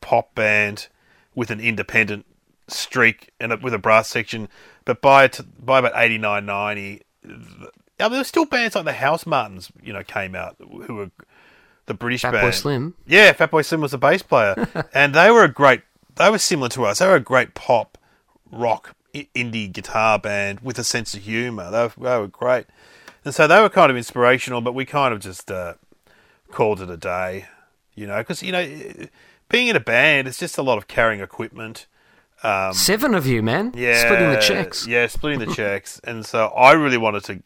pop band with an independent streak and a, with a brass section, but by t- by about eighty-nine, ninety, I mean, there were still bands like the House Martins, you know, came out who were the British Fat band. Fatboy Slim? Yeah, Fatboy Slim was the bass player. And they were a great... They were similar to us. They were a great pop, rock, indie guitar band with a sense of humour. They were, they were great. And so they were kind of inspirational, but we kind of just uh, called it a day, you know, because, you know, being in a band, it's just a lot of carrying equipment. Um, Seven of you, man. Yeah. Splitting the checks. Yeah, splitting the checks. And so I really wanted to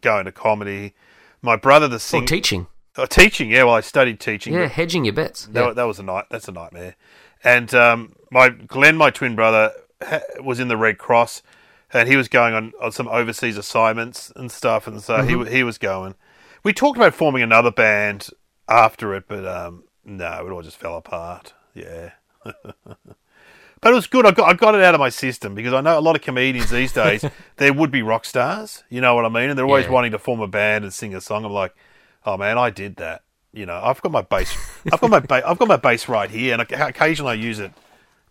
go into comedy. My brother, the singer... Or teaching. Oh, teaching, yeah. Well, I studied teaching. Yeah, hedging your bets. That, yeah. that was a night. That's a nightmare. And um, my Glenn, my twin brother, ha- was in the Red Cross, and he was going on, on some overseas assignments and stuff, and so mm-hmm. he he was going. We talked about forming another band after it, but um, no, it all just fell apart. Yeah. But it was good. I got I got it out of my system, because I know a lot of comedians these days, they would be rock stars, you know what I mean? And they're always yeah. wanting to form a band and sing a song. I'm like, oh man, I did that. You know, I've got my bass. I've got my bass. I've got my bass right here, and I, occasionally I use it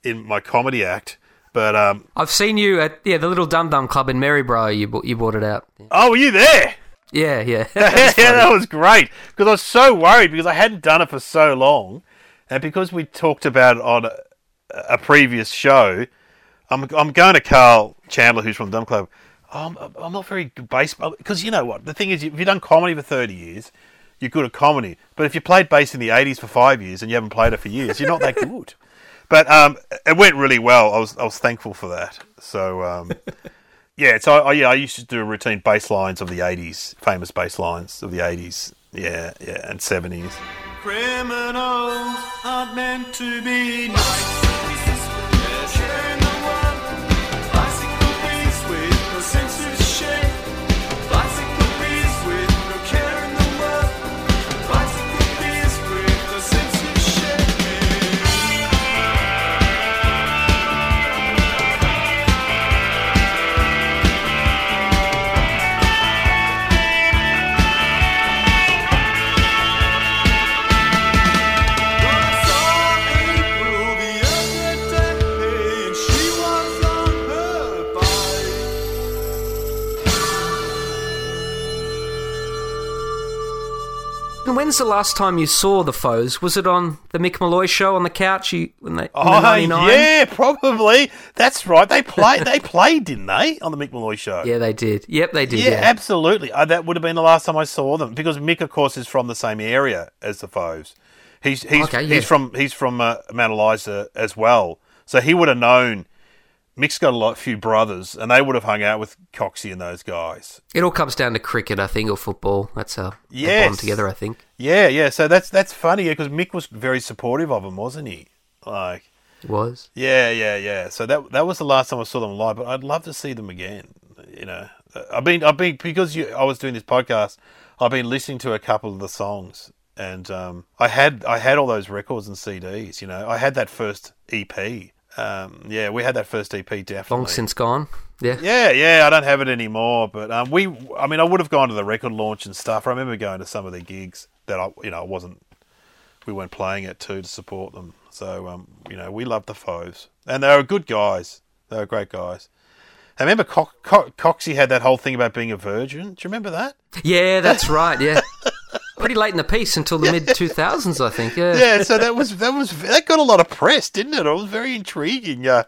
in my comedy act. But um, I've seen you at yeah the Little Dum Dum Club in Maryborough. You you brought it out. Yeah. Oh, were you there? Yeah, yeah, that yeah. That was great, because I was so worried, because I hadn't done it for so long, and because we talked about it on a, a previous show. I'm I'm going to Carl Chandler, who's from Dum Club. Oh, I'm I'm not very good bass, because you know what the thing is, if you've done comedy for thirty years. You're good at comedy, but if you played bass in the eighties for five years and you haven't played it for years, you're not that good. But um, it went really well. I was I was thankful for that. So um, yeah, so I, yeah, I used to do routine bass lines of the eighties, famous bass lines of the eighties, yeah, yeah, and seventies. Criminals aren't meant to be nice. Sharing the world, bicycle bees with no sense of shape. Bicycle. When's the last time you saw The Foes? Was it on the Mick Molloy show on the couch you, when they oh, ninety-nine? Yeah, probably. That's right. They played, they played, didn't they, on the Mick Molloy show? Yeah, they did. Yep, they did. Yeah, yeah. absolutely. Uh, that would have been the last time I saw them, because Mick, of course, is from the same area as The Foes. He's he's okay, yeah. he's from he's from uh, Mount Eliza as well, so he would have known. Mick's got a lot, few brothers, and they would have hung out with Coxie and those guys. It all comes down to cricket, I think, or football. That's how yes. they bond together, I think. Yeah, yeah. So that's that's funny, because Mick was very supportive of him, wasn't he? Like, he was. Yeah, yeah, yeah. So that that was the last time I saw them live, but I'd love to see them again. You know, I've been I've been because you, I was doing this podcast, I've been listening to a couple of the songs, and um, I had I had all those records and C Ds. You know, I had that first E P. Um, yeah, we had that first E P, definitely. Long since gone. Yeah. Yeah, yeah, I don't have it anymore, but um, we I mean I would have gone to the record launch and stuff. I remember going to some of their gigs that I you know, I wasn't we weren't playing at too to support them. So um, you know, we loved The Foes. And they were good guys. They were great guys. I remember Co- Co- Coxie had that whole thing about being a virgin. Do you remember that? Yeah, that's right. Yeah. Pretty late in the piece, until the yeah. mid two thousands, I think. Yeah. Yeah. So that was that was that got a lot of press, didn't it? It was very intriguing. Uh,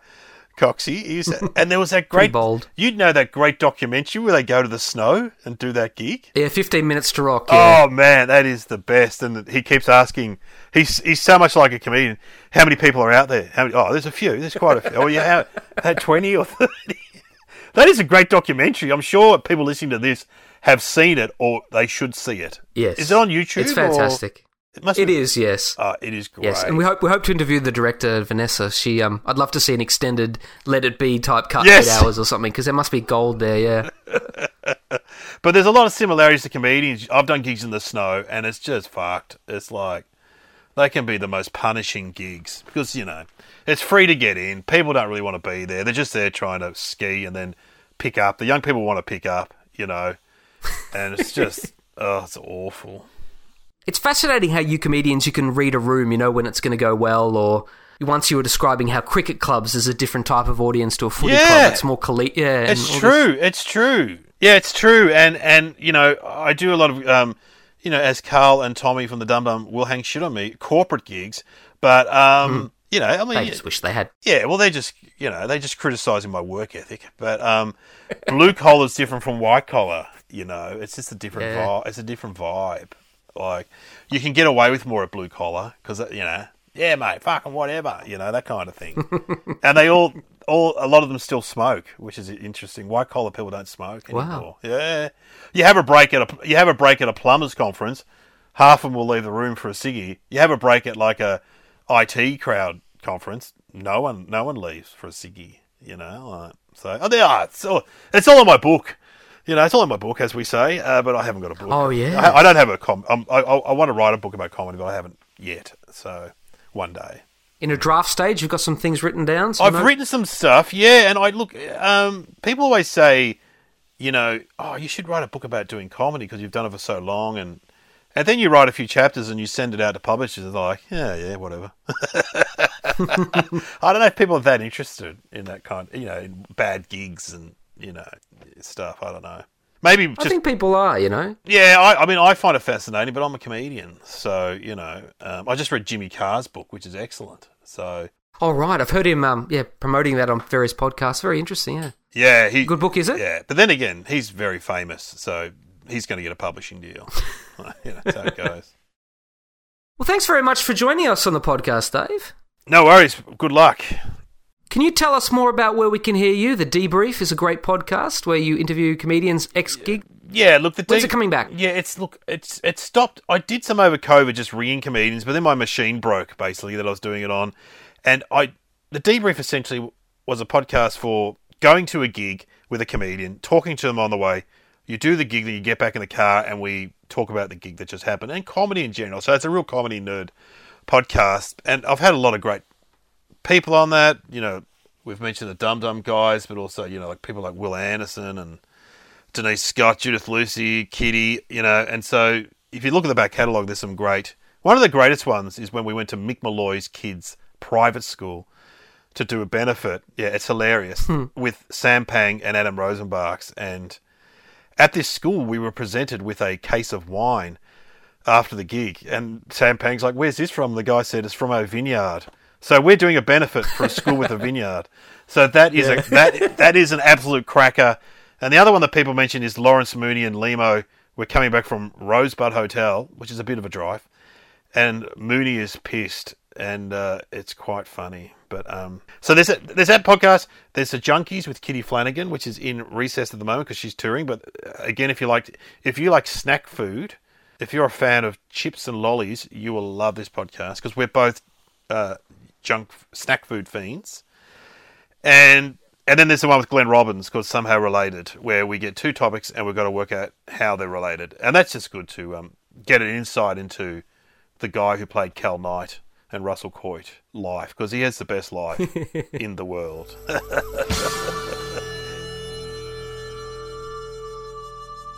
Coxie, he was, and there was that great. Bold. You'd know that great documentary where they go to the snow and do that gig. Yeah, fifteen minutes to rock. Yeah. Oh man, that is the best. And he keeps asking. He's he's so much like a comedian. How many people are out there? How many, oh, there's a few. There's quite a few. Oh yeah, twenty or thirty. That is a great documentary. I'm sure people listening to this have seen it, or they should see it. Yes. Is it on YouTube? It's fantastic. It, must it be... is, yes. Uh, it is great. Yes, and we hope we hope to interview the director, Vanessa. She, um, I'd love to see an extended Let It Be type cut, yes. eight hours or something, because there must be gold there, yeah. But there's a lot of similarities to comedians. I've done gigs in the snow, and it's just fucked. It's like, they can be the most punishing gigs, because, you know, it's free to get in. People don't really want to be there. They're just there trying to ski and then pick up. The young people want to pick up, you know. And it's just, oh, it's awful. It's fascinating how you comedians, you can read a room, you know, when it's going to go well, or once you were describing how cricket clubs is a different type of audience to a footy yeah. club. It's more collegiate. Yeah, it's true. This. It's true. Yeah, it's true. And, and you know, I do a lot of um, you know, as Carl and Tommy from the Dum Dum will hang shit on me, corporate gigs. But, um, mm. you know, I mean... They just wish they had. Yeah, well, they're just, you know, they're just criticising my work ethic. But um, blue collar is different from white collar, you know. It's just a different yeah. vibe. It's a different vibe. Like, you can get away with more at blue collar because, you know, yeah, mate, fucking whatever, you know, that kind of thing. And they all, all, a lot of them still smoke, which is interesting. White collar people don't smoke anymore. Wow. Yeah. You have a break at a, you have a break at a plumbers conference, half of them will leave the room for a ciggy. You have a break at like a I T crowd conference, no one, no one leaves for a ciggy, you know. Like, so oh, they are. It's all, it's all in my book. You know, it's all in my book, as we say, uh, but I haven't got a book. Oh, yeah. I, I don't have a com. I'm, I, I want to write a book about comedy, but I haven't yet. So, one day. In a draft stage, you've got some things written down? I've mo- written some stuff, yeah. And I look, um, people always say, you know, oh, you should write a book about doing comedy because you've done it for so long. And, and then you write a few chapters and you send it out to publishers. And they're like, yeah, yeah, whatever. I don't know if people are that interested in that kind, you know, in bad gigs and, you know, stuff. I don't know. Maybe just, I think people are, you know. Yeah, I, I mean, I find it fascinating, but I'm a comedian, so you know. Um, I just read Jimmy Carr's book, which is excellent. So, oh right, I've heard him, um, yeah, promoting that on various podcasts. Very interesting, yeah. Yeah, he, good book, is it? Yeah, but then again, he's very famous, so he's going to get a publishing deal. You know, that's how it goes. Well, thanks very much for joining us on the podcast, Dave. No worries. Good luck. Can you tell us more about where we can hear you? The Debrief is a great podcast where you interview comedians ex-gig. Yeah, look, the When's de- it coming back? Yeah, it's look, it's it's stopped. I did some over COVID, just ringing comedians, but then my machine broke basically that I was doing it on, and I the Debrief essentially was a podcast for going to a gig with a comedian, talking to them on the way. You do the gig, then you get back in the car, and we talk about the gig that just happened and comedy in general. So it's a real comedy nerd podcast, and I've had a lot of great people on that. You know, we've mentioned the Dum Dum guys, but also, you know, like people like Will Anderson and Denise Scott, Judith Lucy, Kitty, you know. And so if you look at the back catalogue, there's some great... One of the greatest ones is when we went to Mick Malloy's kids' private school to do a benefit. Yeah, it's hilarious. Hmm. With Sam Pang and Adam Rosenbachs. And at this school, we were presented with a case of wine after the gig. And Sam Pang's like, where's this from? The guy said, it's from our vineyard. So we're doing a benefit for a school with a vineyard. So that is yeah. a that that is an absolute cracker. And the other one that people mention is Lawrence Mooney and Limo. We're coming back from Rosebud Hotel, which is a bit of a drive, and Mooney is pissed, and uh, it's quite funny. But um, so there's a, there's that podcast. There's the Junkies with Kitty Flanagan, which is in recess at the moment because she's touring. But again, if you like if you like snack food, if you're a fan of chips and lollies, you will love this podcast because we're both. Uh, junk snack food fiends. And and then there's the one with Glenn Robbins called Somehow Related, where we get two topics and we've got to work out how they're related. And that's just good to um, get an insight into the guy who played Cal Knight and Russell Coit life, because he has the best life in the world. Do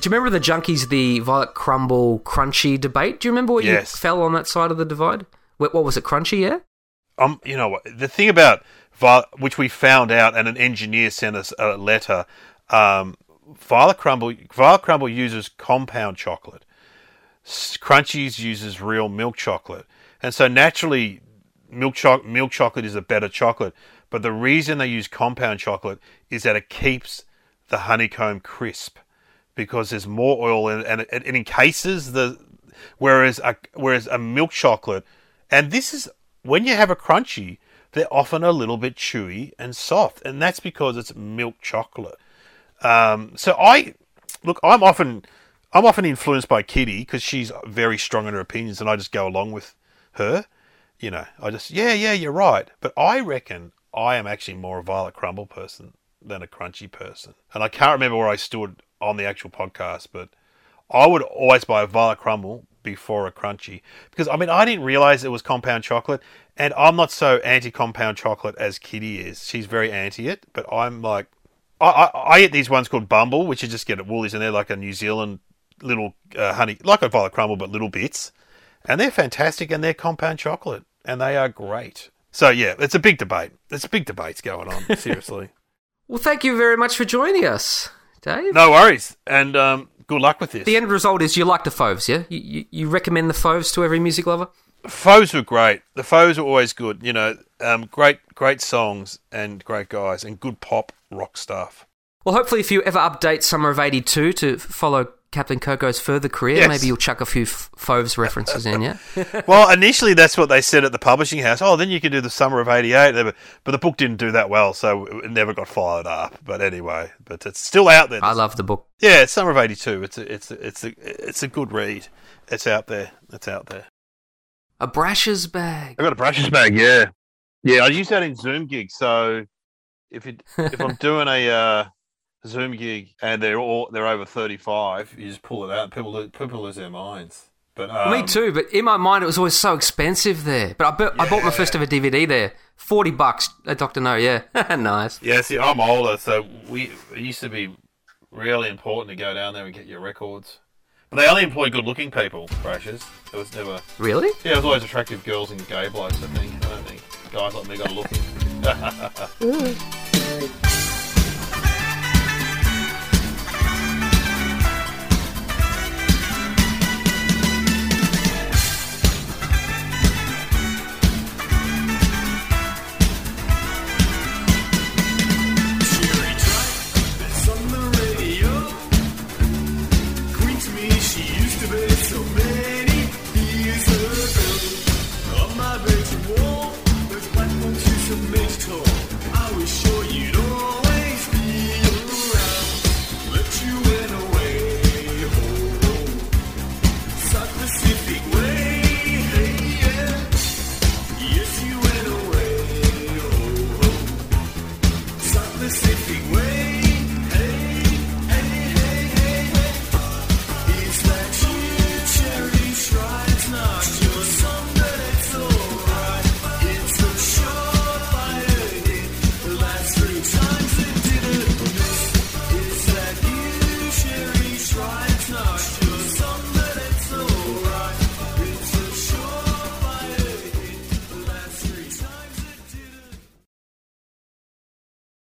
you remember the Junkies, the Violet Crumble crunchy debate? Do you remember where yes. you fell on that side of the divide? What, what was it, crunchy, yeah? Um, you know what? The thing about Violet, which we found out, and an engineer sent us a letter. Um, Violet Crumble, Violet Crumble uses compound chocolate. Crunchies uses real milk chocolate, and so naturally, milk cho- milk chocolate is a better chocolate. But the reason they use compound chocolate is that it keeps the honeycomb crisp because there's more oil in it, and it, it encases the. Whereas a whereas a milk chocolate, and this is. When you have a crunchy, they're often a little bit chewy and soft, and that's because it's milk chocolate. Um, so I look, I'm often, I'm often influenced by Kitty because she's very strong in her opinions, and I just go along with her. You know, I just yeah, yeah, you're right. But I reckon I am actually more a Violet Crumble person than a crunchy person, and I can't remember where I stood on the actual podcast, but I would always buy a Violet Crumble before a crunchy, because I mean I didn't realize it was compound chocolate, and I'm not so anti-compound chocolate as Kitty is. She's very anti it, but I'm like I, I, I eat these ones called Bumble, which you just get at Woolies, and they're like a New Zealand little uh, honey, like a Violet Crumble but little bits, and they're fantastic, and they're compound chocolate, and they are great. So yeah, it's a big debate. It's big debates going on, seriously. Well, thank you very much for joining us, Dave. No worries, and um Good luck with this. The end result is you like the Foves, yeah? You, you, you recommend the Foves to every music lover? Foves were great. The Foves were always good. You know, um, great, great songs and great guys and good pop rock stuff. Well, hopefully, if you ever update Summer of eighty-two to follow Captain Coco's further career, yes. maybe you'll chuck a few Foves references in, yeah? Well, initially, that's what they said at the publishing house. Oh, then you can do the Summer of eighty-eight. But the book didn't do that well, so it never got followed up. But anyway, but it's still out there. I love the book. Yeah, it's Summer of eighty-two. It's a, it's a, it's a, it's a good read. It's out there. It's out there. A Brash's bag. I got a Brash's bag, yeah. Yeah, I use that in Zoom gigs. So if it, if I'm doing a... Uh, Zoom gig, and they're all they're over thirty-five. You just pull it out. People lose, people lose their minds. But um, me too. But in my mind, it was always so expensive there. But I, bu- yeah. I bought my first ever D V D there, forty bucks. Uh, Doctor No, yeah, nice. Yeah, see, I'm older, so we it used to be really important to go down there and get your records. But they only employ good-looking people. Crashes. It was never really. Yeah, it was always attractive girls and gay blokes. I think. I don't think guys like me got looking. Pacific way.